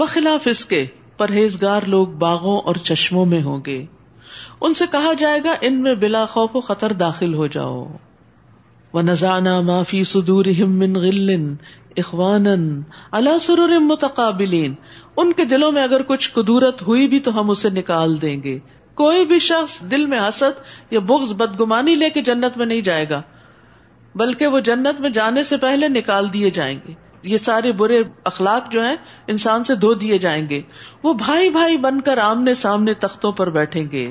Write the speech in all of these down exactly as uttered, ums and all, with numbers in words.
بخلاف اس کے پرہیزگار لوگ باغوں اور چشموں میں ہوں گے، ان سے کہا جائے گا ان میں بلا خوف و خطر داخل ہو جاؤ. وَنَزَعْنَا مَا فِي صُدُورِهِم مِّن غِلٍّ إِخْوَانًا عَلَى سُرُرٍ مُتَقَابِلِينَ، ان کے دلوں میں اگر کچھ کدورت ہوئی بھی تو ہم اسے نکال دیں گے. کوئی بھی شخص دل میں حسد یا بغض بدگمانی لے کے جنت میں نہیں جائے گا، بلکہ وہ جنت میں جانے سے پہلے نکال دیے جائیں گے. یہ سارے برے اخلاق جو ہیں انسان سے دھو دیے جائیں گے. وہ بھائی بھائی بن کر آمنے سامنے تختوں پر بیٹھیں گے.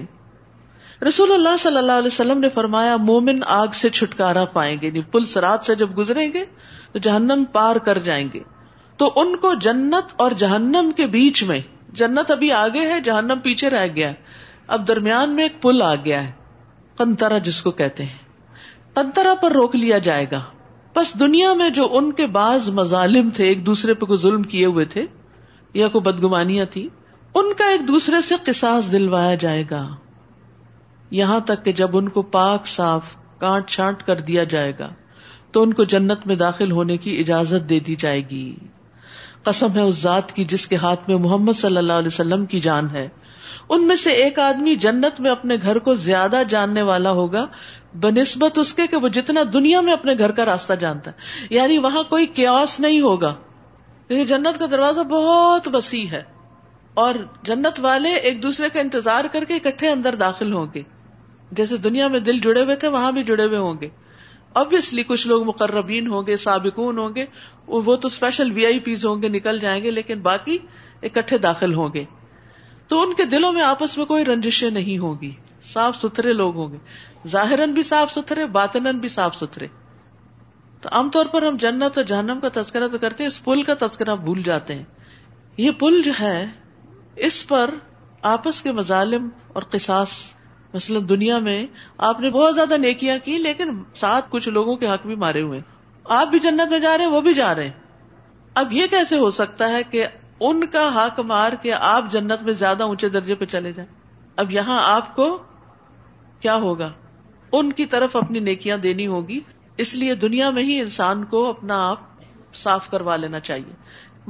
رسول اللہ صلی اللہ علیہ وسلم نے فرمایا مومن آگ سے چھٹکارا پائیں گے، یعنی پل صراط سے جب گزریں گے تو جہنم پار کر جائیں گے. تو ان کو جنت اور جہنم کے بیچ میں، جنت ابھی آگے ہے، جہنم پیچھے رہ گیا ہے، اب درمیان میں ایک پل آ گیا ہے، قنطرہ جس کو کہتے ہیں، قنطرہ پر روک لیا جائے گا. بس دنیا میں جو ان کے بعض مظالم تھے، ایک دوسرے پہ کوئی ظلم کیے ہوئے تھے یا کوئی بدگمانیاں تھی، ان کا ایک دوسرے سے قصاص دلوایا جائے گا، یہاں تک کہ جب ان کو پاک صاف کانٹ چھانٹ کر دیا جائے گا تو ان کو جنت میں داخل ہونے کی اجازت دے دی جائے گی. قسم ہے اس ذات کی جس کے ہاتھ میں محمد صلی اللہ علیہ وسلم کی جان ہے. ان میں سے ایک آدمی جنت میں اپنے گھر کو زیادہ جاننے والا ہوگا بنسبت اس کے کہ وہ جتنا دنیا میں اپنے گھر کا راستہ جانتا ہے. یعنی وہاں کوئی کیاس نہیں ہوگا، کیونکہ جنت کا دروازہ بہت وسیع ہے اور جنت والے ایک دوسرے کا انتظار کر کے اکٹھے اندر داخل ہوں گے. جیسے دنیا میں دل جڑے ہوئے تھے، وہاں بھی جڑے ہوئے ہوں گے. Obviously کچھ لوگ مقربین ہوں گے، سابقون ہوں گے، وہ تو اسپیشل وی آئی پیز ہوں گے، نکل جائیں گے، لیکن باقی اکٹھے داخل ہوں گے. تو ان کے دلوں میں آپس میں کوئی رنجشیں نہیں ہوگی، صاف ستھرے لوگ ہوں گے، ظاہراً بھی صاف ستھرے، باطناً بھی صاف ستھرے. تو عام طور پر ہم جنت اور جہنم کا تذکرہ تو کرتے ہیں، اس پل کا تذکرہ بھول جاتے ہیں. یہ پل جو ہے اس پر آپس کے مظالم اور قصاص، مثلا دنیا میں آپ نے بہت زیادہ نیکیاں کی لیکن ساتھ کچھ لوگوں کے حق بھی مارے ہوئے، آپ بھی جنت میں جا رہے ہیں، وہ بھی جا رہے ہیں. اب یہ کیسے ہو سکتا ہے کہ ان کا حق مار کے آپ جنت میں زیادہ اونچے درجے پہ چلے جائیں؟ اب یہاں آپ کو کیا ہوگا، ان کی طرف اپنی نیکیاں دینی ہوگی. اس لیے دنیا میں ہی انسان کو اپنا آپ صاف کروا لینا چاہیے،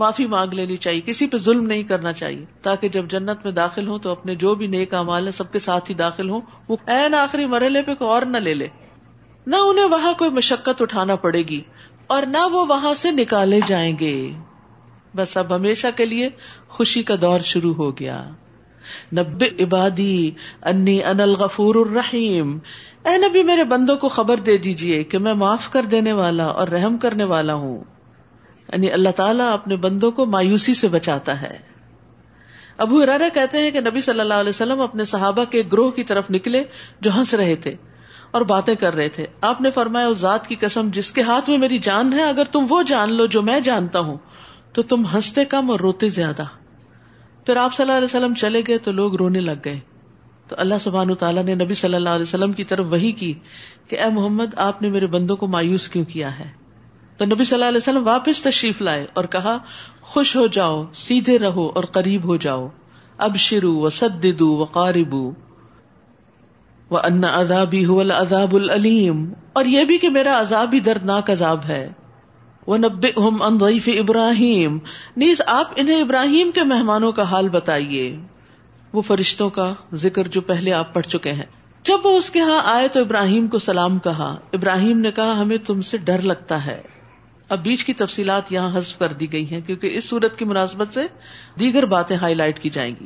معافی مانگ لینی چاہیے، کسی پہ ظلم نہیں کرنا چاہیے، تاکہ جب جنت میں داخل ہوں تو اپنے جو بھی نیک اعمال ہیں سب کے ساتھ ہی داخل ہوں. وہ عین آخری مرحلے پہ کوئی اور نہ لے لے، نہ انہیں وہاں کوئی مشقت اٹھانا پڑے گی اور نہ وہ وہاں سے نکالے جائیں گے. بس اب ہمیشہ کے لیے خوشی کا دور شروع ہو گیا. نبئ عبادی انی انا الغفور الرحیم، اے نبی میرے بندوں کو خبر دے دیجئے کہ میں معاف کر دینے والا اور رحم کرنے والا ہوں. یعنی اللہ تعالیٰ اپنے بندوں کو مایوسی سے بچاتا ہے. ابو ہریرہ کہتے ہیں کہ نبی صلی اللہ علیہ وسلم اپنے صحابہ کے گروہ کی طرف نکلے جو ہنس رہے تھے اور باتیں کر رہے تھے. آپ نے فرمایا اس ذات کی قسم جس کے ہاتھ میں میری جان ہے، اگر تم وہ جان لو جو میں جانتا ہوں تو تم ہنستے کم اور روتے زیادہ. پھر آپ صلی اللہ علیہ وسلم چلے گئے تو لوگ رونے لگ گئے. تو اللہ سبحانہ تعالیٰ نے نبی صلی اللہ علیہ وسلم کی طرف وحی کی کہ اے محمد، آپ نے میرے بندوں کو مایوس کیوں کیا ہے؟ تو نبی صلی اللہ علیہ وسلم واپس تشریف لائے اور کہا خوش ہو جاؤ، سیدھے رہو اور قریب ہو جاؤ. ابشروا وسددوا وقاربوا وان عذابی هو العذاب الالم، اور یہ بھی کہ میرا عذاب ہی دردناک عذاب ہے. ونبئهم عن ضیف ابراہیم، نیز آپ انہیں ابراہیم کے مہمانوں کا حال بتائیے. وہ فرشتوں کا ذکر جو پہلے آپ پڑھ چکے ہیں. جب وہ اس کے ہاں آئے تو ابراہیم کو سلام کہا. ابراہیم نے کہا ہمیں تم سے ڈر لگتا ہے. اب بیچ کی تفصیلات یہاں حذف کر دی گئی ہیں کیونکہ اس صورت کی مناسبت سے دیگر باتیں ہائی لائٹ کی جائیں گی.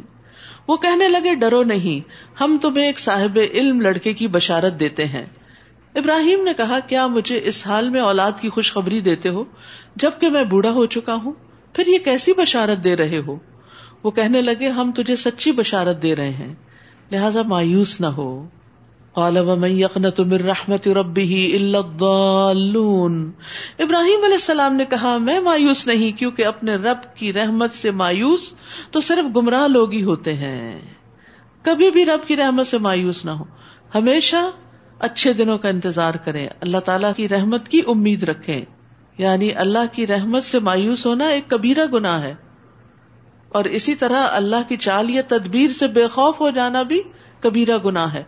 وہ کہنے لگے ڈرو نہیں، ہم تمہیں ایک صاحب علم لڑکے کی بشارت دیتے ہیں. ابراہیم نے کہا کیا مجھے اس حال میں اولاد کی خوشخبری دیتے ہو جبکہ میں بوڑھا ہو چکا ہوں؟ پھر یہ کیسی بشارت دے رہے ہو؟ وہ کہنے لگے ہم تجھے سچی بشارت دے رہے ہیں، لہذا مایوس نہ ہو. قال ومن يقنط من رحمت ربه الا الضالون، ابراہیم علیہ السلام نے کہا میں مایوس نہیں، کیونکہ اپنے رب کی رحمت سے مایوس تو صرف گمراہ لوگ ہی ہوتے ہیں. کبھی بھی رب کی رحمت سے مایوس نہ ہو، ہمیشہ اچھے دنوں کا انتظار کریں، اللہ تعالیٰ کی رحمت کی امید رکھیں. یعنی اللہ کی رحمت سے مایوس ہونا ایک کبیرہ گناہ ہے، اور اسی طرح اللہ کی چال یا تدبیر سے بے خوف ہو جانا بھی کبیرہ گناہ ہے.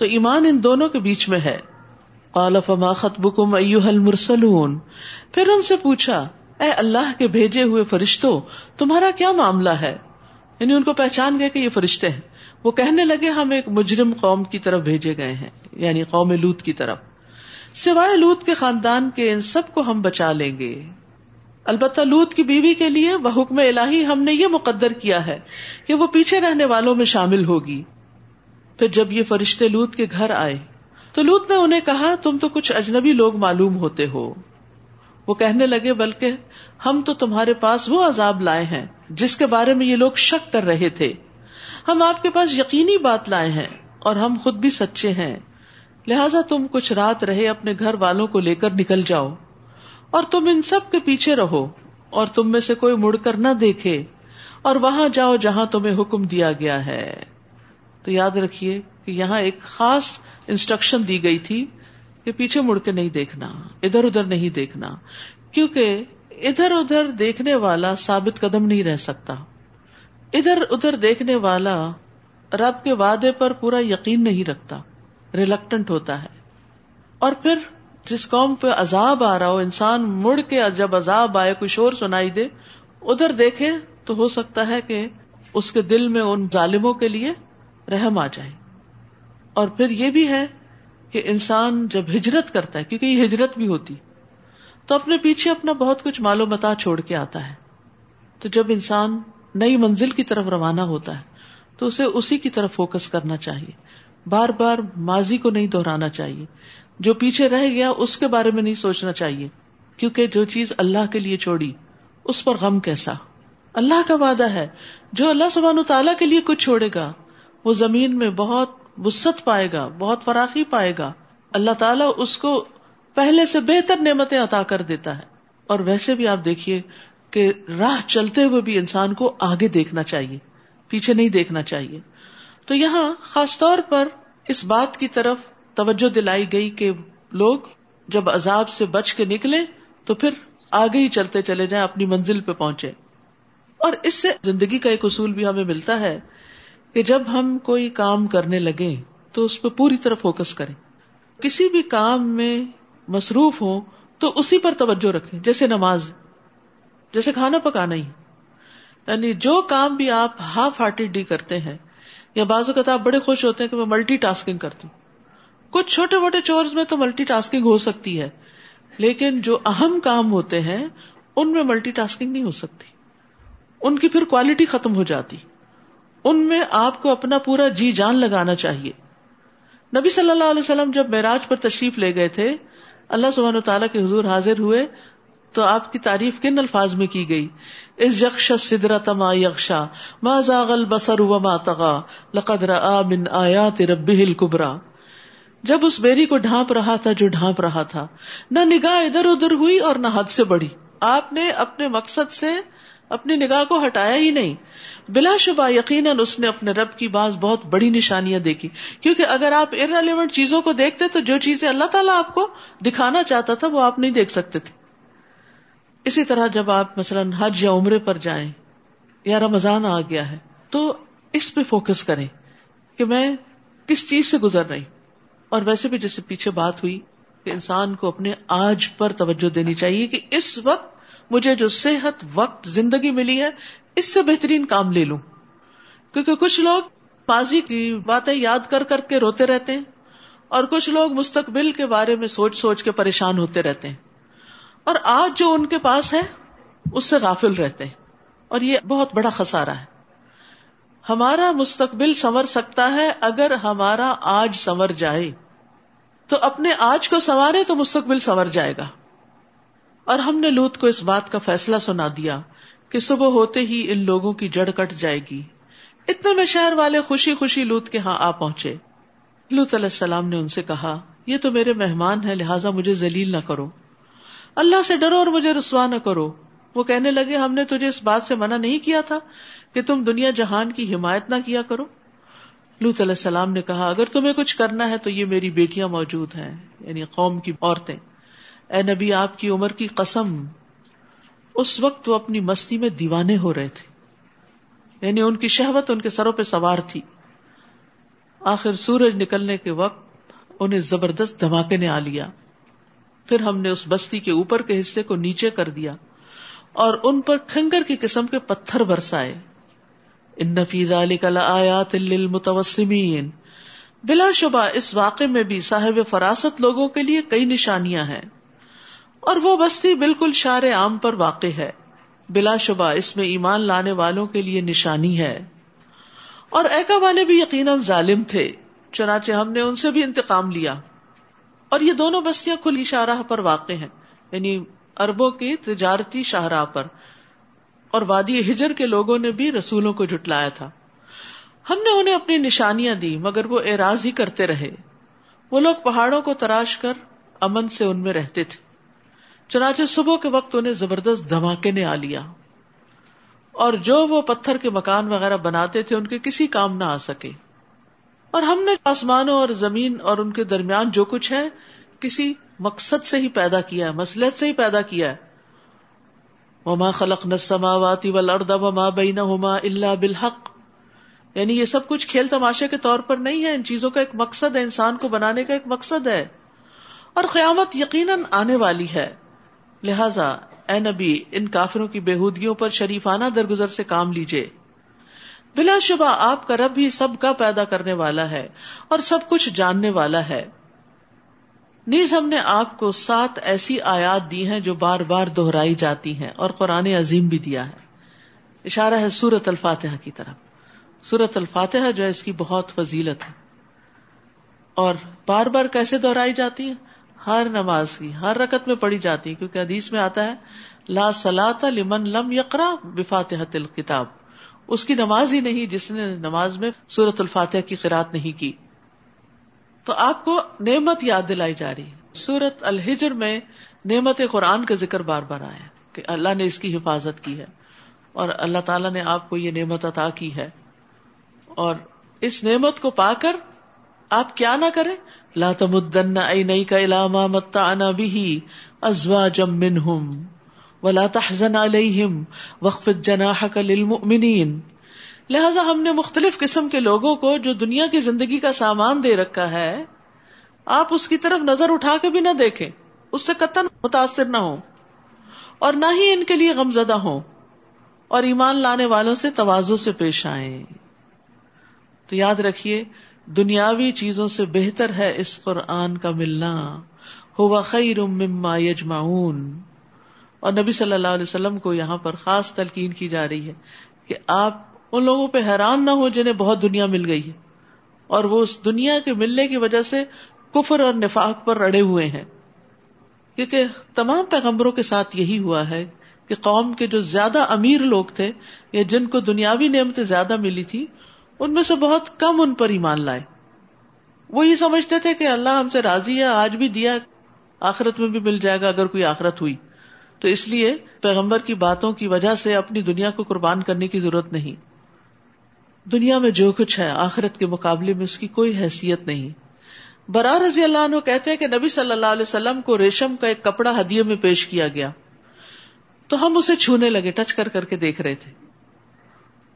تو ایمان ان دونوں کے بیچ میں ہے. قال فما خطبكم ايها المرسلون، پھر ان سے پوچھا اے اللہ کے بھیجے ہوئے فرشتوں تمہارا کیا معاملہ ہے؟ یعنی ان کو پہچان گئے کہ یہ فرشتے ہیں. وہ کہنے لگے ہم ایک مجرم قوم کی طرف بھیجے گئے ہیں، یعنی قوم لوط کی طرف، سوائے لوط کے خاندان کے ان سب کو ہم بچا لیں گے. البتہ لوط کی بیوی کے لیے بحکم الہی ہم نے یہ مقدر کیا ہے کہ وہ پیچھے رہنے والوں میں شامل ہوگی. پھر جب یہ فرشتے لوط کے گھر آئے تو لوط نے انہیں کہا تم تو کچھ اجنبی لوگ معلوم ہوتے ہو. وہ کہنے لگے بلکہ ہم تو تمہارے پاس وہ عذاب لائے ہیں جس کے بارے میں یہ لوگ شک کر رہے تھے، ہم آپ کے پاس یقینی بات لائے ہیں اور ہم خود بھی سچے ہیں، لہٰذا تم کچھ رات رہے اپنے گھر والوں کو لے کر نکل جاؤ اور تم ان سب کے پیچھے رہو اور تم میں سے کوئی مڑ کر نہ دیکھے، اور وہاں جاؤ جہاں تمہیں حکم دیا گیا ہے. تو یاد رکھیے کہ یہاں ایک خاص انسٹرکشن دی گئی تھی کہ پیچھے مڑ کے نہیں دیکھنا، ادھر ادھر نہیں دیکھنا، کیونکہ ادھر ادھر دیکھنے والا ثابت قدم نہیں رہ سکتا. ادھر ادھر دیکھنے والا رب کے وعدے پر پورا یقین نہیں رکھتا، ریلکٹنٹ ہوتا ہے. اور پھر جس قوم پہ عذاب آ رہا ہو، انسان مڑ کے جب عذاب آئے، کوئی شور سنائی دے، ادھر دیکھے تو ہو سکتا ہے کہ اس کے دل میں ان ظالموں کے لیے رحم آ جائے. اور پھر یہ بھی ہے کہ انسان جب ہجرت کرتا ہے، کیونکہ یہ ہجرت بھی ہوتی، تو اپنے پیچھے اپنا بہت کچھ مال و متاع چھوڑ کے آتا ہے. تو جب انسان نئی منزل کی طرف روانہ ہوتا ہے تو اسے اسی کی طرف فوکس کرنا چاہیے. بار بار ماضی کو نہیں دہرانا چاہیے، جو پیچھے رہ گیا اس کے بارے میں نہیں سوچنا چاہیے، کیونکہ جو چیز اللہ کے لیے چھوڑی اس پر غم کیسا. اللہ کا وعدہ ہے جو اللہ سبحانہ و تعالیٰ کے لیے کچھ چھوڑے گا وہ زمین میں بہت وسعت پائے گا، بہت فراخی پائے گا. اللہ تعالیٰ اس کو پہلے سے بہتر نعمتیں عطا کر دیتا ہے. اور ویسے بھی آپ دیکھیے کہ راہ چلتے ہوئے بھی انسان کو آگے دیکھنا چاہیے، پیچھے نہیں دیکھنا چاہیے. تو یہاں خاص طور پر اس بات کی طرف توجہ دلائی گئی کہ لوگ جب عذاب سے بچ کے نکلیں تو پھر آگے ہی چلتے چلے جائیں، اپنی منزل پہ پہنچے. اور اس سے زندگی کا ایک اصول بھی ہمیں ملتا ہے کہ جب ہم کوئی کام کرنے لگیں تو اس پہ پوری طرح فوکس کریں، کسی بھی کام میں مصروف ہوں تو اسی پر توجہ رکھیں. جیسے نماز، جیسے کھانا پکانا ہی، یعنی جو کام بھی آپ ہاف ہارٹڈلی کرتے ہیں، یا بعض اوقات آپ بڑے خوش ہوتے ہیں کہ میں ملٹی ٹاسکنگ کرتی ہوں. کچھ چھوٹے موٹے چورز میں تو ملٹی ٹاسکنگ ہو سکتی ہے، لیکن جو اہم کام ہوتے ہیں ان میں ملٹی ٹاسکنگ نہیں ہو سکتی، ان کی پھر کوالٹی ختم ہو جاتی. ان میں آپ کو اپنا پورا جی جان لگانا چاہیے. نبی صلی اللہ علیہ وسلم جب معراج پر تشریف لے گئے تھے، اللہ سبحانہ و تعالیٰ کے حضور حاضر ہوئے تو آپ کی تعریف کن الفاظ میں کی گئی؟ اذ یغشی السدرۃ ما یغشی ما زاغ البصر وما طغی لقد رآ من آیات ربہ الکبریٰ. جب اس بیری کو ڈھانپ رہا تھا جو ڈھانپ رہا تھا، نہ نگاہ ادھر ادھر ہوئی اور نہ حد سے بڑھی. آپ نے اپنے مقصد سے اپنی نگاہ کو ہٹایا ہی نہیں. بلا شبہ یقیناً اس نے اپنے رب کی بعض بہت بڑی نشانیاں دیکھی، کیونکہ اگر آپ ارریلیونٹ چیزوں کو دیکھتے تو جو چیزیں اللہ تعالیٰ آپ کو دکھانا چاہتا تھا وہ آپ نہیں دیکھ سکتے تھے. اسی طرح جب آپ مثلاً حج یا عمرے پر جائیں یا رمضان آ گیا ہے تو اس پہ فوکس کریں کہ میں کس چیز سے گزر رہی ہوں. اور ویسے بھی جس سے پیچھے بات ہوئی کہ انسان کو اپنے آج پر توجہ دینی چاہیے کہ اس وقت مجھے جو صحت، وقت، زندگی ملی ہے اس سے بہترین کام لے لوں. کیونکہ کچھ لوگ ماضی کی باتیں یاد کر کر کے روتے رہتے ہیں، اور کچھ لوگ مستقبل کے بارے میں سوچ سوچ کے پریشان ہوتے رہتے ہیں، اور آج جو ان کے پاس ہے اس سے غافل رہتے ہیں، اور یہ بہت بڑا خسارہ ہے. ہمارا مستقبل سنور سکتا ہے اگر ہمارا آج سنور جائے. تو اپنے آج کو سنوارے تو مستقبل سنور جائے گا. اور ہم نے لوط کو اس بات کا فیصلہ سنا دیا کہ صبح ہوتے ہی ان لوگوں کی جڑ کٹ جائے گی. اتنے میں شہر والے خوشی خوشی لوط کے ہاں آ پہنچے. لوط علیہ السلام نے ان سے کہا یہ تو میرے مہمان ہیں، لہٰذا مجھے ذلیل نہ کرو، اللہ سے ڈرو اور مجھے رسوا نہ کرو. وہ کہنے لگے ہم نے تجھے اس بات سے منع نہیں کیا تھا کہ تم دنیا جہان کی حمایت نہ کیا کرو؟ لوط علیہ السلام نے کہا اگر تمہیں کچھ کرنا ہے تو یہ میری بیٹیاں موجود ہیں، یعنی قوم کی عورتیں. اے نبی، آپ کی عمر کی قسم، اس وقت وہ اپنی مستی میں دیوانے ہو رہے تھے، یعنی ان کی شہوت ان کے سروں پہ سوار تھی. آخر سورج نکلنے کے وقت انہیں زبردست دھماکے نے آ لیا. پھر ہم نے اس بستی کے اوپر کے حصے کو نیچے کر دیا اور ان پر کھنگر کی قسم کے پتھر برسائے۔ ان فی ذلک لآیات للمتوسمین، بلا شبہ اس واقعے میں بھی صاحب فراست لوگوں کے لیے کئی نشانیاں ہیں، اور وہ بستی بالکل شار عام پر واقع ہے، بلا شبہ اس میں ایمان لانے والوں کے لیے نشانی ہے۔ اور ایکا والے بھی یقیناً ظالم تھے، چنانچہ ہم نے ان سے بھی انتقام لیا۔ اور یہ دونوں بستیاں کھلی شاہراہ پر واقع ہیں، یعنی عربوں کی تجارتی شاہراہ پر، اور وادی ہجر کے لوگوں نے بھی رسولوں کو جھٹلایا تھا۔ ہم نے انہیں اپنی نشانیاں دی مگر وہ اعراض ہی کرتے رہے۔ وہ لوگ پہاڑوں کو تراش کر امن سے ان میں رہتے تھے، چنانچہ صبح کے وقت انہیں زبردست دھماکے نے آ لیا، اور جو وہ پتھر کے مکان وغیرہ بناتے تھے ان کے کسی کام نہ آ سکے۔ اور ہم نے آسمانوں اور زمین اور ان کے درمیان جو کچھ ہے کسی مقصد سے ہی پیدا کیا ہے، مصلحت سے ہی پیدا کیا ہے۔ وما خلقنا السماوات والارض وما بینہما الا بالحق، یعنی یہ سب کچھ کھیل تماشے کے طور پر نہیں ہے، ان چیزوں کا ایک مقصد ہے، انسان کو بنانے کا ایک مقصد ہے۔ اور قیامت یقیناً آنے والی ہے، لہذا اے نبی ان کافروں کی بےہودگیوں پر شریفانہ درگزر سے کام لیجئے۔ بلا شبہ آپ کا رب ہی سب کا پیدا کرنے والا ہے اور سب کچھ جاننے والا ہے۔ نیز ہم نے آپ کو سات ایسی آیات دی ہیں جو بار بار دہرائی جاتی ہیں، اور قرآن عظیم بھی دیا ہے۔ اشارہ ہے سورۃ الفاتحہ کی طرف، سورۃ الفاتحہ جو ہے اس کی بہت فضیلت ہے، اور بار بار کیسے دہرائی جاتی ہے؟ ہر نماز کی ہر رکعت میں پڑھی جاتی، کیونکہ حدیث میں آتا ہے لا صلاۃ لمن لم یقرأ بفاتحۃ الکتاب، اس کی نماز ہی نہیں جس نے نماز میں سورۃ الفاتحہ کی قرأت نہیں کی۔ تو آپ کو نعمت یاد دلائی جا رہی ہے۔ سورۃ الحجر میں نعمت قرآن کا ذکر بار بار آیا کہ اللہ نے اس کی حفاظت کی ہے، اور اللہ تعالیٰ نے آپ کو یہ نعمت عطا کی ہے، اور اس نعمت کو پا کر آپ کیا نہ کریں، لا تمدن عینیک الی ما متعنا به ازواجا منہم ولا تحزن علیہم واخفض جناحک للمؤمنین۔ لہذا ہم نے مختلف قسم کے لوگوں کو جو دنیا کی زندگی کا سامان دے رکھا ہے، آپ اس کی طرف نظر اٹھا کے بھی نہ دیکھیں، اس سے قطعاً متاثر نہ ہوں، اور نہ ہی ان کے لیے غمزدہ ہوں، اور ایمان لانے والوں سے تواضع سے پیش آئیں۔ تو یاد رکھیے دنیاوی چیزوں سے بہتر ہے اس قرآن کا ملنا، ہوا خیر مما یجمعون۔ اور نبی صلی اللہ علیہ وسلم کو یہاں پر خاص تلقین کی جا رہی ہے کہ آپ ان لوگوں پہ حیران نہ ہو جنہیں بہت دنیا مل گئی ہے، اور وہ اس دنیا کے ملنے کی وجہ سے کفر اور نفاق پر اڑے ہوئے ہیں، کیونکہ تمام پیغمبروں کے ساتھ یہی ہوا ہے کہ قوم کے جو زیادہ امیر لوگ تھے یا جن کو دنیاوی نعمتیں زیادہ ملی تھی، ان میں سے بہت کم ان پر ایمان لائے۔ وہ یہ سمجھتے تھے کہ اللہ ہم سے راضی ہے، آج بھی دیا، آخرت میں بھی مل جائے گا اگر کوئی آخرت ہوئی، تو اس لیے پیغمبر کی باتوں کی وجہ سے اپنی دنیا کو قربان کرنے کی ضرورت نہیں۔ دنیا میں جو کچھ ہے آخرت کے مقابلے میں اس کی کوئی حیثیت نہیں۔ برار رضی اللہ عنہ کہتے ہیں کہ نبی صلی اللہ علیہ وسلم کو ریشم کا ایک کپڑا ہدیے میں پیش کیا گیا، تو ہم اسے چھونے لگے، ٹچ کر کر کے دیکھ رہے تھے،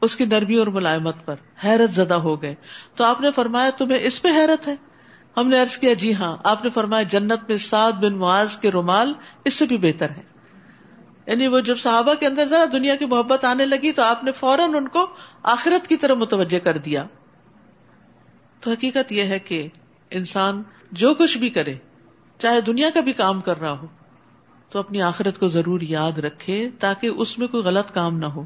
اس کی نرمی اور ملائمت پر حیرت زدہ ہو گئے۔ تو آپ نے فرمایا تمہیں اس پہ حیرت ہے؟ ہم نے عرض کیا جی ہاں۔ آپ نے فرمایا جنت میں سعد بن معاذ کے رومال اس سے بھی بہتر ہے۔ یعنی وہ جب صحابہ کے اندر ذرا دنیا کی محبت آنے لگی تو آپ نے فوراً ان کو آخرت کی طرف متوجہ کر دیا۔ تو حقیقت یہ ہے کہ انسان جو کچھ بھی کرے، چاہے دنیا کا بھی کام کر رہا ہو، تو اپنی آخرت کو ضرور یاد رکھے تاکہ اس میں کوئی غلط کام نہ ہو۔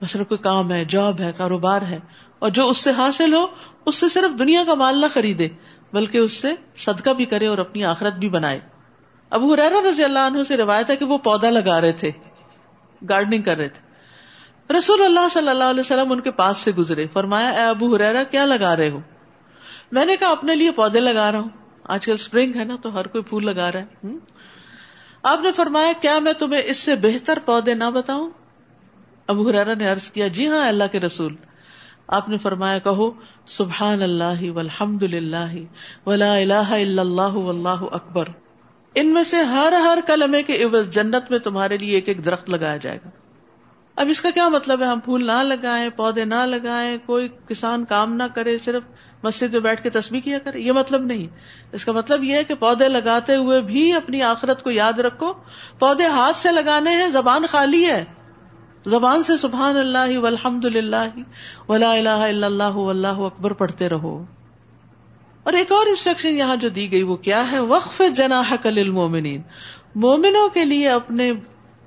مثلا کوئی کام ہے، جاب ہے، کاروبار ہے، اور جو اس سے حاصل ہو اس سے صرف دنیا کا مال نہ خریدے، بلکہ اس سے صدقہ بھی کرے اور اپنی آخرت بھی بنائے۔ ابو ہریرہ رضی اللہ عنہ سے روایت ہے کہ وہ پودا لگا رہے تھے، گارڈننگ کر رہے تھے، رسول اللہ صلی اللہ علیہ وسلم ان کے پاس سے گزرے، فرمایا اے ابو ہریرہ کیا لگا رہے ہو؟ میں نے کہا اپنے لیے پودے لگا رہا ہوں، آج کل سپرنگ ہے نا تو ہر کوئی پھول لگا رہا ہے۔ آپ نے فرمایا کیا میں تمہیں اس سے بہتر پودے نہ بتاؤں؟ ابو ہریرہ نے عرض کیا جی ہاں اللہ کے رسول۔ آپ نے فرمایا کہو سبحان اللہ والحمد للہ ولا الہ الا اللہ واللہ اکبر، ان میں سے ہر ہر کلمے کے عوض جنت میں تمہارے لیے ایک ایک درخت لگایا جائے گا۔ اب اس کا کیا مطلب ہے ہم پھول نہ لگائیں, پودے نہ لگائیں, کوئی کسان کام نہ کرے, صرف مسجد میں بیٹھ کے تسبیح کیا کرے؟ یہ مطلب نہیں. اس کا مطلب یہ ہے کہ پودے لگاتے ہوئے بھی اپنی آخرت کو یاد رکھو. پودے ہاتھ سے لگانے ہیں, زبان خالی ہے, زبان سے سبحان اللہ والحمد للہ ولا الہ الا اللہ واللہ اکبر پڑھتے رہو. اور ایک اور انسٹرکشن یہاں جو دی گئی وہ کیا ہے, وخفض جناحک للمؤمنین, مومنوں کے لیے اپنے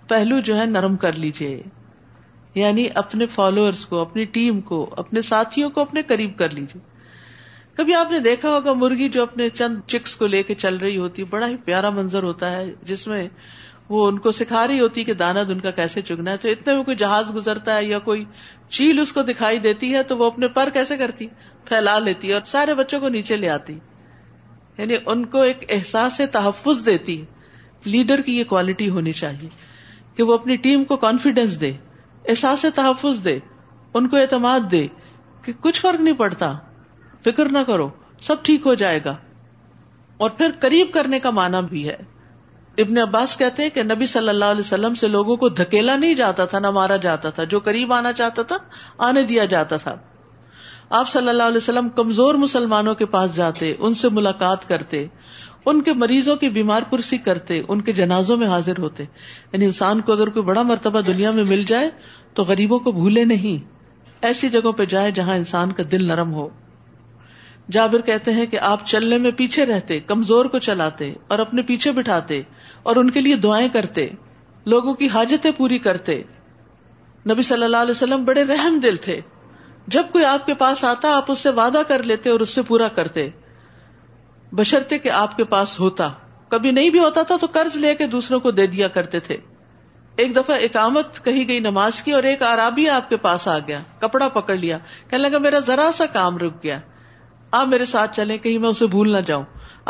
پہلو جو ہے نرم کر لیجئے, یعنی اپنے فالوورز کو, اپنی ٹیم کو, اپنے ساتھیوں کو اپنے قریب کر لیجئے. کبھی آپ نے دیکھا ہوگا مرغی جو اپنے چند چکس کو لے کے چل رہی ہوتی, بڑا ہی پیارا منظر ہوتا ہے, جس میں وہ ان کو سکھا رہی ہوتی کہ دانہ ان کا کیسے چگنا ہے. تو اتنے میں کوئی جہاز گزرتا ہے یا کوئی چیل اس کو دکھائی دیتی ہے تو وہ اپنے پر کیسے کرتی, پھیلا لیتی اور سارے بچوں کو نیچے لے آتی, یعنی ان کو ایک احساس تحفظ دیتی. لیڈر کی یہ کوالٹی ہونی چاہیے کہ وہ اپنی ٹیم کو کانفیڈنس دے, احساس تحفظ دے, ان کو اعتماد دے کہ کچھ فرق نہیں پڑتا, فکر نہ کرو, سب ٹھیک ہو جائے گا. اور پھر قریب کرنے کا معنی بھی ہے. ابن عباس کہتے ہیں کہ نبی صلی اللہ علیہ وسلم سے لوگوں کو دھکیلا نہیں جاتا تھا, نہ مارا جاتا تھا, جو قریب آنا چاہتا تھا آنے دیا جاتا تھا. آپ صلی اللہ علیہ وسلم کمزور مسلمانوں کے پاس جاتے, ان سے ملاقات کرتے, ان کے مریضوں کی بیمار پرسی کرتے, ان کے جنازوں میں حاضر ہوتے. یعنی انسان کو اگر کوئی بڑا مرتبہ دنیا میں مل جائے تو غریبوں کو بھولے نہیں, ایسی جگہوں پہ جائے جہاں انسان کا دل نرم ہو. جابر کہتے ہیں کہ آپ چلنے میں پیچھے رہتے, کمزور کو چلاتے اور اپنے پیچھے بٹھاتے اور ان کے لیے دعائیں کرتے, لوگوں کی حاجتیں پوری کرتے. نبی صلی اللہ علیہ وسلم بڑے رحم دل تھے, جب کوئی آپ کے پاس آتا آپ اس سے وعدہ کر لیتے اور اس سے پورا کرتے, بشرطے کہ آپ کے پاس ہوتا. کبھی نہیں بھی ہوتا تھا تو قرض لے کے دوسروں کو دے دیا کرتے تھے. ایک دفعہ اقامت کہی گئی نماز کی اور ایک اعرابی آپ کے پاس آ گیا, کپڑا پکڑ لیا, کہنے لگا میرا ذرا سا کام رک گیا, آپ میرے ساتھ چلیں کہیں میں اسے بھول نہ جاؤں.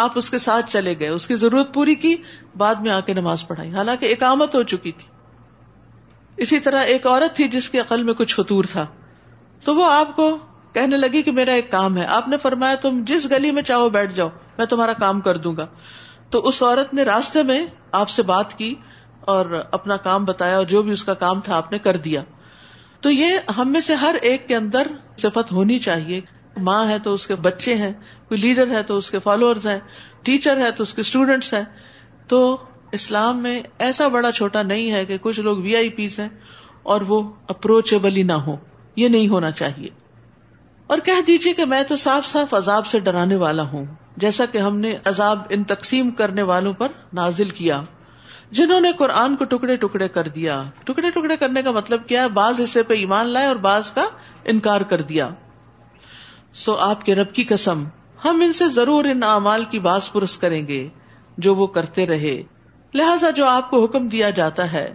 آپ اس کے ساتھ چلے گئے, اس کی ضرورت پوری کی, بعد میں آ کے نماز پڑھائی, حالانکہ اقامت ہو چکی تھی. اسی طرح ایک عورت تھی جس کے عقل میں کچھ فطور تھا, تو وہ آپ کو کہنے لگی کہ میرا ایک کام ہے. آپ نے فرمایا تم جس گلی میں چاہو بیٹھ جاؤ, میں تمہارا کام کر دوں گا. تو اس عورت نے راستے میں آپ سے بات کی اور اپنا کام بتایا, اور جو بھی اس کا کام تھا آپ نے کر دیا. تو یہ ہم میں سے ہر ایک کے اندر صفت ہونی چاہیے. ماں ہے تو اس کے بچے ہیں, کوئی لیڈر ہے تو اس کے فالوورز ہیں, ٹیچر ہے تو اس کے اسٹوڈنٹس ہیں. تو اسلام میں ایسا بڑا چھوٹا نہیں ہے کہ کچھ لوگ وی آئی پیز ہیں اور وہ اپروچیبل ہی نہ ہو, یہ نہیں ہونا چاہیے. اور کہہ دیجئے کہ میں تو صاف صاف عذاب سے ڈرانے والا ہوں, جیسا کہ ہم نے عذاب ان تقسیم کرنے والوں پر نازل کیا جنہوں نے قرآن کو ٹکڑے ٹکڑے کر دیا. ٹکڑے ٹکڑے کرنے کا مطلب کیا ہے, بعض حصے پہ ایمان لائے اور بعض کا انکار کر دیا. سو آپ کے رب کی قسم, ہم ان سے ضرور ان اعمال کی باز پرس کریں گے جو وہ کرتے رہے. لہذا جو آپ کو حکم دیا جاتا ہے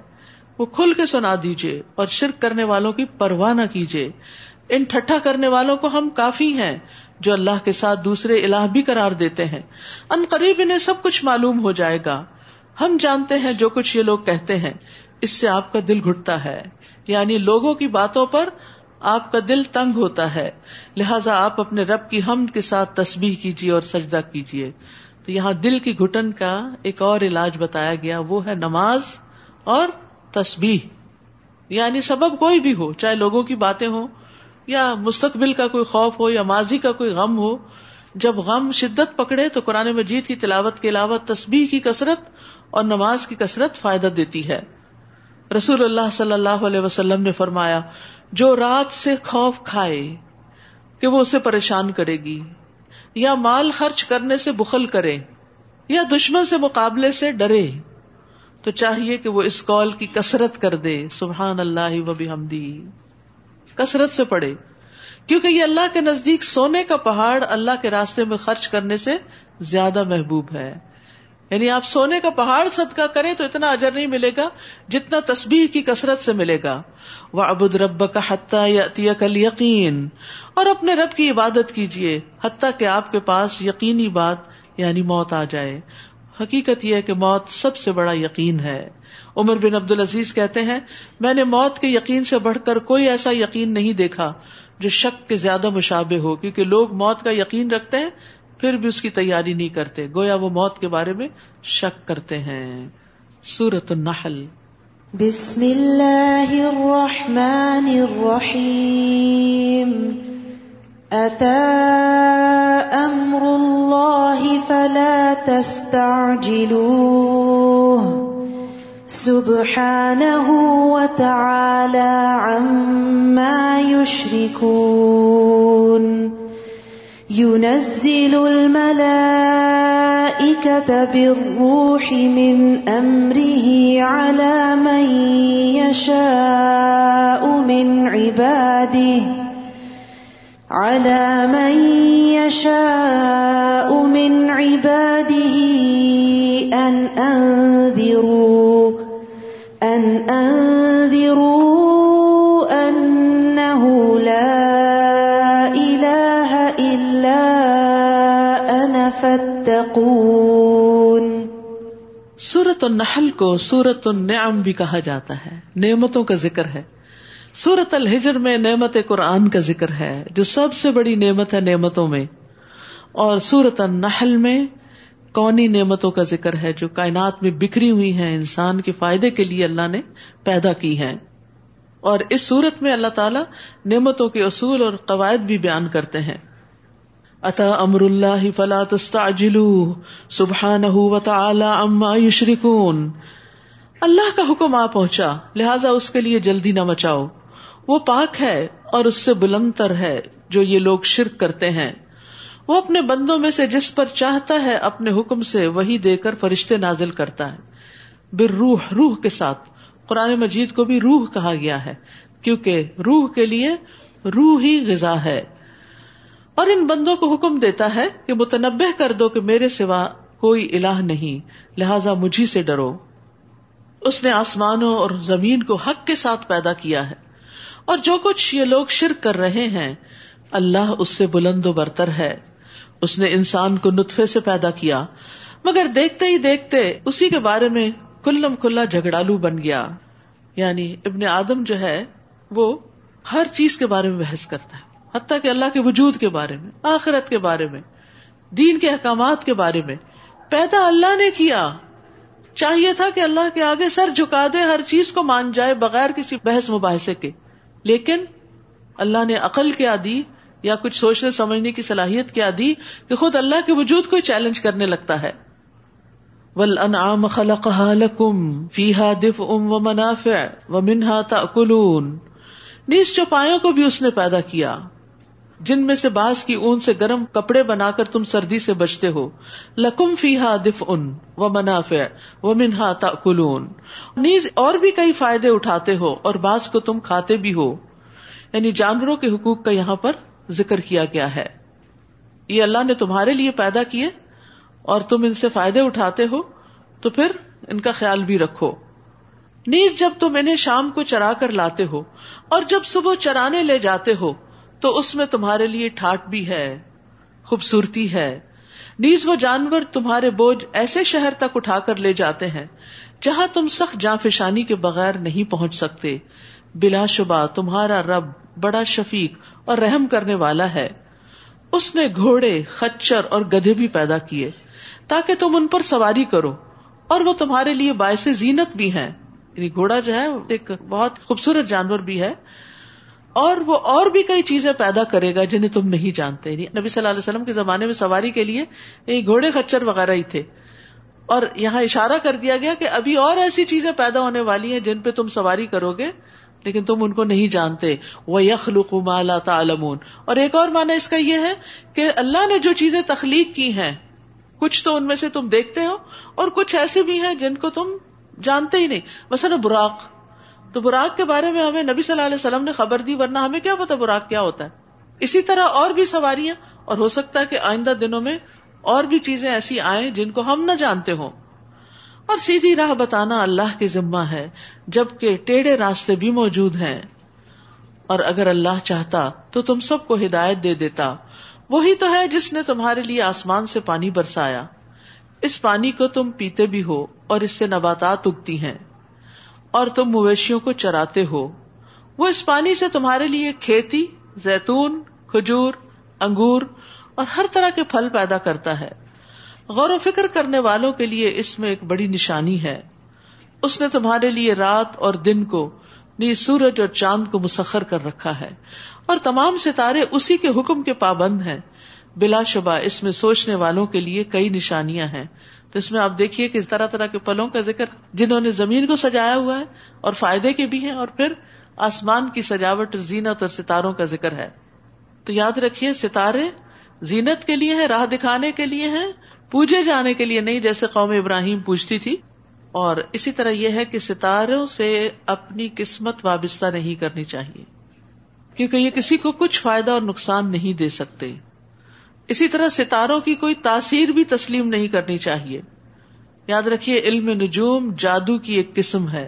وہ کھل کے سنا دیجئے اور شرک کرنے والوں کی پرواہ نہ کیجئے. ان ٹھٹھا کرنے والوں کو ہم کافی ہیں جو اللہ کے ساتھ دوسرے الہ بھی قرار دیتے ہیں. ان قریب انہیں سب کچھ معلوم ہو جائے گا. ہم جانتے ہیں جو کچھ یہ لوگ کہتے ہیں, اس سے آپ کا دل گھٹتا ہے, یعنی لوگوں کی باتوں پر آپ کا دل تنگ ہوتا ہے. لہٰذا آپ اپنے رب کی حمد کے ساتھ تسبیح کیجیے اور سجدہ کیجیے. تو یہاں دل کی گھٹن کا ایک اور علاج بتایا گیا, وہ ہے نماز اور تسبیح. یعنی سبب کوئی بھی ہو, چاہے لوگوں کی باتیں ہوں یا مستقبل کا کوئی خوف ہو یا ماضی کا کوئی غم ہو, جب غم شدت پکڑے تو قرآن مجید کی تلاوت کے علاوہ تسبیح کی کثرت اور نماز کی کثرت فائدہ دیتی ہے. رسول اللہ صلی اللہ علیہ وسلم نے فرمایا, جو رات سے خوف کھائے کہ وہ اسے پریشان کرے گی, یا مال خرچ کرنے سے بخل کرے, یا دشمن سے مقابلے سے ڈرے, تو چاہیے کہ وہ اس قول کی کثرت کر دے, سبحان اللہ و بحمدی, کثرت سے پڑھے, کیونکہ یہ اللہ کے نزدیک سونے کا پہاڑ اللہ کے راستے میں خرچ کرنے سے زیادہ محبوب ہے. یعنی آپ سونے کا پہاڑ صدقہ کریں تو اتنا اجر نہیں ملے گا جتنا تسبیح کی کثرت سے ملے گا. وَعْبُدْ رَبَّكَ حَتَّى يَأْتِيَكَ الْيَقِينَ, اور اپنے رب کی عبادت کیجئے حتیٰ کہ آپ کے پاس یقینی بات یعنی موت آ جائے. حقیقت یہ ہے کہ موت سب سے بڑا یقین ہے. عمر بن عبد العزیز کہتے ہیں, میں نے موت کے یقین سے بڑھ کر کوئی ایسا یقین نہیں دیکھا جو شک کے زیادہ مشابہ ہو, کیونکہ لوگ موت کا یقین رکھتے ہیں پھر بھی اس کی تیاری نہیں کرتے, گویا وہ موت کے بارے میں شک کرتے ہیں. سورۃ النحل. بسم اللہ الرحمن الرحیم اتا امر اللہ فلا تستعجلوه سبحانہ وتعالی عما یشرکون ينزل الملائكة بالروح من أمره على من يشاء من عباده على من يشاء من عباده أن أنذروا أن أنذروا أنه لا فاتقون. سورۃ النحل کو سورۃ النعم بھی کہا جاتا ہے، نعمتوں کا ذکر ہے. سورۃ الحجر میں نعمت قرآن کا ذکر ہے جو سب سے بڑی نعمت ہے نعمتوں میں، اور سورۃ النحل میں کونی نعمتوں کا ذکر ہے جو کائنات میں بکھری ہوئی ہیں، انسان کے فائدے کے لیے اللہ نے پیدا کی ہیں. اور اس سورت میں اللہ تعالیٰ نعمتوں کے اصول اور قواعد بھی بیان کرتے ہیں. اتا امر اللہ فلا تستعجلوه سبحانہ وتعالی عما یشرکون. اللہ کا حکم آ پہنچا، لہذا اس کے لیے جلدی نہ مچاؤ، وہ پاک ہے اور اس سے بلند تر ہے جو یہ لوگ شرک کرتے ہیں. وہ اپنے بندوں میں سے جس پر چاہتا ہے اپنے حکم سے وحی دے کر فرشتے نازل کرتا ہے، بالروح، روح کے ساتھ. قرآن مجید کو بھی روح کہا گیا ہے کیونکہ روح کے لیے روح ہی غذا ہے. اور ان بندوں کو حکم دیتا ہے کہ متنبہ کر دو کہ میرے سوا کوئی الہ نہیں، لہذا مجھی سے ڈرو. اس نے آسمانوں اور زمین کو حق کے ساتھ پیدا کیا ہے، اور جو کچھ یہ لوگ شرک کر رہے ہیں اللہ اس سے بلند و برتر ہے. اس نے انسان کو نطفے سے پیدا کیا، مگر دیکھتے ہی دیکھتے اسی کے بارے میں کلم کلا جھگڑالو بن گیا. یعنی ابن آدم جو ہے وہ ہر چیز کے بارے میں بحث کرتا ہے، حتیٰ کہ اللہ کے وجود کے بارے میں، آخرت کے بارے میں، دین کے احکامات کے بارے میں. پیدا اللہ نے کیا، چاہیے تھا کہ اللہ کے آگے سر جھکا دے، ہر چیز کو مان جائے بغیر کسی بحث مباحثے کے. لیکن اللہ نے عقل کیا دی یا کچھ سوچنے سمجھنے کی صلاحیت کیا دی کہ خود اللہ کے وجود کو چیلنج کرنے لگتا ہے. وَالْأَنْعَامَ خَلَقَهَا لَكُمْ فِيهَا دِفْءٌ وَمَنَافِعٌ وَمِنْهَا تَأْكُلُونَ. نیز چوپایوں کو بھی اس نے پیدا کیا، جن میں سے بعض کی اون سے گرم کپڑے بنا کر تم سردی سے بچتے ہو. لکم فیہا دفع و منافع و منہا تاکلون. نیز اور بھی کئی فائدے اٹھاتے ہو اور بعض کو تم کھاتے بھی ہو. یعنی جانوروں کے حقوق کا یہاں پر ذکر کیا گیا ہے. یہ اللہ نے تمہارے لیے پیدا کیے اور تم ان سے فائدے اٹھاتے ہو، تو پھر ان کا خیال بھی رکھو. نیز جب تم انہیں شام کو چرا کر لاتے ہو اور جب صبح چرانے لے جاتے ہو تو اس میں تمہارے لیے ٹھاٹ بھی ہے، خوبصورتی ہے. نیز وہ جانور تمہارے بوجھ ایسے شہر تک اٹھا کر لے جاتے ہیں جہاں تم سخت جانفشانی کے بغیر نہیں پہنچ سکتے. بلا شبہ تمہارا رب بڑا شفیق اور رحم کرنے والا ہے. اس نے گھوڑے، خچر اور گدھے بھی پیدا کیے تاکہ تم ان پر سواری کرو، اور وہ تمہارے لیے باعث زینت بھی ہیں. یعنی گھوڑا جو ہے ایک بہت خوبصورت جانور بھی ہے، اور وہ اور بھی کئی چیزیں پیدا کرے گا جنہیں تم نہیں جانتے. نبی صلی اللہ علیہ وسلم کے زمانے میں سواری کے لیے یہ گھوڑے خچر وغیرہ ہی تھے، اور یہاں اشارہ کر دیا گیا کہ ابھی اور ایسی چیزیں پیدا ہونے والی ہیں جن پہ تم سواری کرو گے لیکن تم ان کو نہیں جانتے. وَيَخْلُقُ مَا لَا تَعْلَمُونَ. اور ایک اور معنی اس کا یہ ہے کہ اللہ نے جو چیزیں تخلیق کی ہیں، کچھ تو ان میں سے تم دیکھتے ہو اور کچھ ایسے بھی ہیں جن کو تم جانتے ہی نہیں. مثلا براق، تو براق کے بارے میں ہمیں نبی صلی اللہ علیہ وسلم نے خبر دی، ورنہ ہمیں کیا پتا براق کیا ہوتا ہے. اسی طرح اور بھی سواریاں، اور ہو سکتا ہے کہ آئندہ دنوں میں اور بھی چیزیں ایسی آئیں جن کو ہم نہ جانتے ہوں. اور سیدھی راہ بتانا اللہ کے ذمہ ہے، جبکہ ٹیڑے راستے بھی موجود ہیں. اور اگر اللہ چاہتا تو تم سب کو ہدایت دے دیتا. وہی تو ہے جس نے تمہارے لیے آسمان سے پانی برسایا، اس پانی کو تم پیتے بھی ہو اور اس سے نباتات اگتی ہیں، اور تم مویشیوں کو چراتے ہو. وہ اس پانی سے تمہارے لیے کھیتی، زیتون، کھجور، انگور اور ہر طرح کے پھل پیدا کرتا ہے. غور و فکر کرنے والوں کے لیے اس میں ایک بڑی نشانی ہے. اس نے تمہارے لیے رات اور دن کو، نیز سورج اور چاند کو مسخر کر رکھا ہے، اور تمام ستارے اسی کے حکم کے پابند ہیں۔ بلا شبہ اس میں سوچنے والوں کے لیے کئی نشانیاں ہیں۔ تو اس میں آپ دیکھیے کہ اس طرح طرح کے پھلوں کا ذکر، جنہوں نے زمین کو سجایا ہوا ہے اور فائدے کے بھی ہیں، اور پھر آسمان کی سجاوٹ، زینت اور ستاروں کا ذکر ہے۔ تو یاد رکھیے ستارے زینت کے لیے ہیں، راہ دکھانے کے لیے ہیں، پوجے جانے کے لیے نہیں، جیسے قوم ابراہیم پوجتی تھی۔ اور اسی طرح یہ ہے کہ ستاروں سے اپنی قسمت وابستہ نہیں کرنی چاہیے، کیونکہ یہ کسی کو کچھ فائدہ اور نقصان نہیں دے سکتے۔ اسی طرح ستاروں کی کوئی تاثیر بھی تسلیم نہیں کرنی چاہیے۔ یاد رکھیے علم نجوم جادو کی ایک قسم ہے۔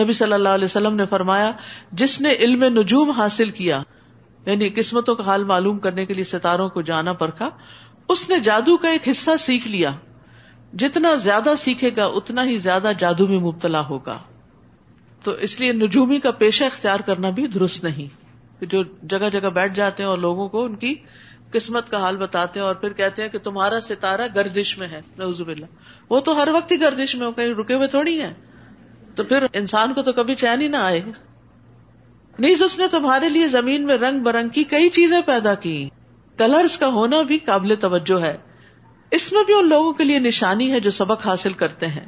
نبی صلی اللہ علیہ وسلم نے فرمایا، جس نے علم نجوم حاصل کیا، یعنی قسمتوں کا حال معلوم کرنے کے لیے ستاروں کو جانا پرکھا، اس نے جادو کا ایک حصہ سیکھ لیا۔ جتنا زیادہ سیکھے گا اتنا ہی زیادہ جادو میں مبتلا ہوگا۔ تو اس لیے نجومی کا پیشہ اختیار کرنا بھی درست نہیں، جو جگہ جگہ بیٹھ جاتے ہیں اور لوگوں کو ان کی قسمت کا حال بتاتے ہیں اور پھر کہتے ہیں کہ تمہارا ستارہ گردش میں ہے۔ نعوذ باللہ، وہ تو ہر وقت ہی گردش میں ہو، کہیں رکے ہوئے تھوڑی ہیں۔ تو پھر انسان کو تو کبھی چین ہی نہ آئے۔ نیز اس نے تمہارے لیے زمین میں رنگ برنگ کی کئی چیزیں پیدا کی۔ کلرز کا ہونا بھی قابل توجہ ہے۔ اس میں بھی ان لوگوں کے لیے نشانی ہے جو سبق حاصل کرتے ہیں۔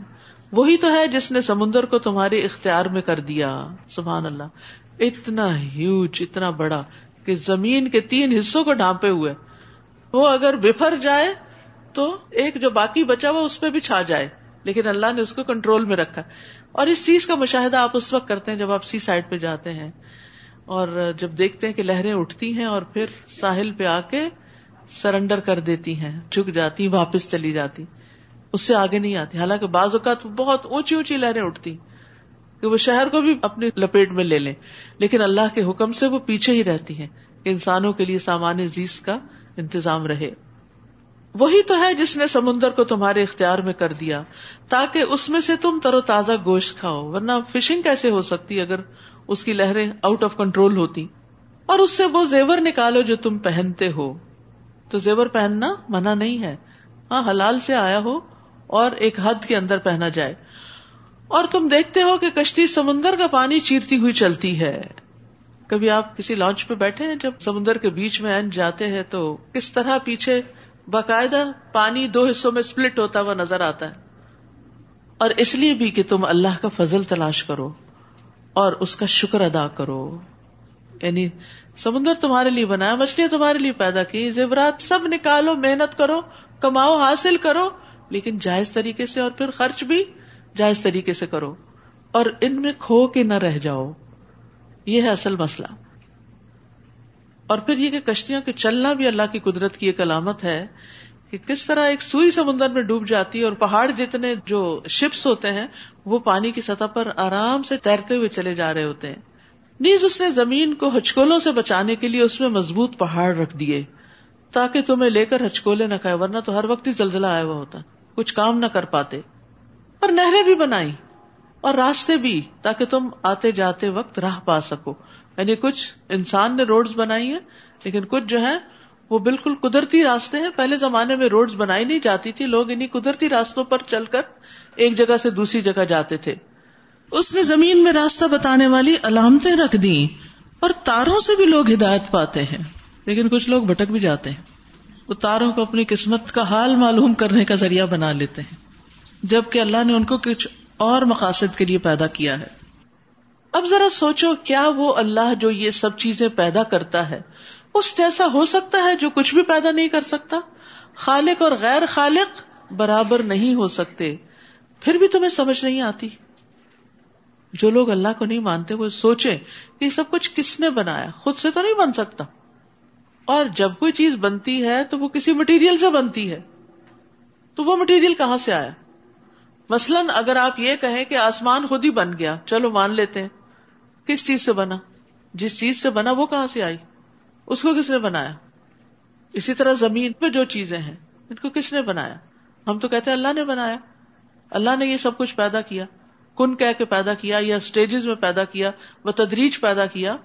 وہی تو ہے جس نے سمندر کو تمہارے اختیار میں کر دیا۔ سبحان اللہ، اتنا ہیوج، اتنا بڑا کہ زمین کے تین حصوں کو ڈھانپے ہوئے، وہ اگر بفر جائے تو ایک جو باقی بچا ہوا اس پہ بھی چھا جائے، لیکن اللہ نے اس کو کنٹرول میں رکھا۔ اور اس چیز کا مشاہدہ آپ اس وقت کرتے ہیں جب آپ سی سائڈ پہ جاتے ہیں اور جب دیکھتے ہیں کہ لہریں اٹھتی ہیں اور پھر ساحل پہ آ کے سرنڈر کر دیتی ہیں، جھک جاتی ہیں، واپس چلی جاتی، اس سے آگے نہیں آتی۔ حالانکہ بعض اوقات بہت اونچی اونچی لہریں اٹھتی کہ وہ شہر کو بھی اپنی لپیٹ میں لے لیں، لیکن اللہ کے حکم سے وہ پیچھے ہی رہتی ہیں کہ انسانوں کے لیے سامان زیست کا انتظام رہے۔ وہی تو ہے جس نے سمندر کو تمہارے اختیار میں کر دیا تاکہ اس میں سے تم تر و تازہ گوشت کھاؤ، ورنہ فشنگ کیسے ہو سکتی اگر اس کی لہریں آؤٹ آف کنٹرول ہوتی۔ اور اس سے وہ زیور نکالو جو تم پہنتے ہو۔ تو زیور پہننا منع نہیں ہے، ہاں حلال سے آیا ہو اور ایک حد کے اندر پہنا جائے۔ اور تم دیکھتے ہو کہ کشتی سمندر کا پانی چیرتی ہوئی چلتی ہے۔ کبھی آپ کسی لانچ پہ بیٹھے ہیں، جب سمندر کے بیچ میں عین جاتے ہیں تو کس طرح پیچھے باقاعدہ پانی دو حصوں میں سپلٹ ہوتا ہوا نظر آتا ہے۔ اور اس لیے بھی کہ تم اللہ کا فضل تلاش کرو اور اس کا شکر ادا کرو۔ یعنی سمندر تمہارے لیے بنایا، مچھلیاں تمہارے لیے پیدا کی، زیورات سب نکالو، محنت کرو، کماؤ، حاصل کرو، لیکن جائز طریقے سے، اور پھر خرچ بھی جائز طریقے سے کرو، اور ان میں کھو کے نہ رہ جاؤ۔ یہ ہے اصل مسئلہ۔ اور پھر یہ کہ کشتیوں کے چلنا بھی اللہ کی قدرت کی ایک علامت ہے کہ کس طرح ایک سوئی سمندر میں ڈوب جاتی ہے اور پہاڑ جتنے جو شپس ہوتے ہیں وہ پانی کی سطح پر آرام سے تیرتے ہوئے چلے جا رہے ہوتے ہیں۔ نیز اس نے زمین کو ہچکولوں سے بچانے کے لیے اس میں مضبوط پہاڑ رکھ دیے تاکہ تمہیں لے کر ہچکولے نہ کھائے، ورنہ تو ہر وقت ہی زلزلہ آیا ہوا ہوتا، کچھ کام نہ کر پاتے۔ اور نہریں بھی بنائی اور راستے بھی تاکہ تم آتے جاتے وقت راہ پا سکو۔ یعنی کچھ انسان نے روڈز بنائی ہیں، لیکن کچھ جو ہیں وہ بالکل قدرتی راستے ہیں۔ پہلے زمانے میں روڈز بنائی نہیں جاتی تھی، لوگ انہی قدرتی راستوں پر چل کر ایک جگہ سے دوسری جگہ جاتے تھے۔ اس نے زمین میں راستہ بتانے والی علامتیں رکھ دیں اور تاروں سے بھی لوگ ہدایت پاتے ہیں، لیکن کچھ لوگ بھٹک بھی جاتے ہیں، وہ تاروں کو اپنی قسمت کا حال معلوم کرنے کا ذریعہ بنا لیتے ہیں، جبکہ اللہ نے ان کو کچھ اور مقاصد کے لیے پیدا کیا ہے۔ اب ذرا سوچو، کیا وہ اللہ جو یہ سب چیزیں پیدا کرتا ہے اس جیسا ہو سکتا ہے جو کچھ بھی پیدا نہیں کر سکتا؟ خالق اور غیر خالق برابر نہیں ہو سکتے۔ پھر بھی تمہیں سمجھ نہیں آتی؟ جو لوگ اللہ کو نہیں مانتے وہ سوچیں کہ سب کچھ کس نے بنایا، خود سے تو نہیں بن سکتا۔ اور جب کوئی چیز بنتی ہے تو وہ کسی مٹیریل سے بنتی ہے، تو وہ مٹیریل کہاں سے آیا؟ مثلاً اگر آپ یہ کہیں کہ آسمان خود ہی بن گیا، چلو مان لیتے ہیں، کس چیز سے بنا؟ جس چیز سے بنا وہ کہاں سے آئی؟ اس کو کس نے بنایا؟ اسی طرح زمین پہ جو چیزیں ہیں ان کو کس نے بنایا؟ ہم تو کہتے ہیں اللہ نے بنایا، اللہ نے یہ سب کچھ پیدا کیا، کن کہہ کے پیدا کیا یا سٹیجز میں پیدا کیا، بتدریج پیدا کیا۔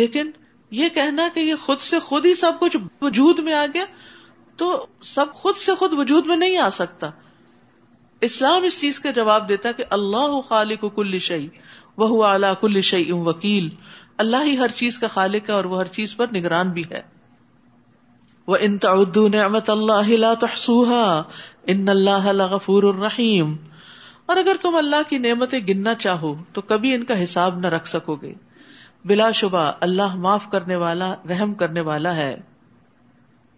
لیکن یہ کہنا کہ یہ خود سے خود ہی سب کچھ وجود میں آ گیا، تو سب خود سے خود وجود میں نہیں آ سکتا۔ اسلام اس چیز کا جواب دیتا ہے کہ اللہ خالق کل شیء وہو علی کل شیء وکیل. اللہ ہی ہر چیز کا خالق ہے اور وہ ہر چیز پر نگران بھی ہے. وَإِن تَعُدُّوا نِعْمَةَ اللَّهِ لَا تُحْصُوهَا إِنَّ اللَّهَ لَغَفُورٌ رَحِيمٌ. اور اگر تم اللہ کی نعمتیں گننا چاہو تو کبھی ان کا حساب نہ رکھ سکو گے. بلا شبہ اللہ معاف کرنے والا رحم کرنے والا ہے.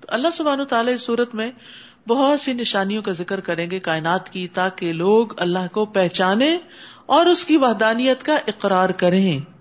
تو اللہ سبحانہ وتعالی اس صورت میں بہت سی نشانیوں کا ذکر کریں گے کائنات کی، تاکہ لوگ اللہ کو پہچانیں اور اس کی وحدانیت کا اقرار کریں.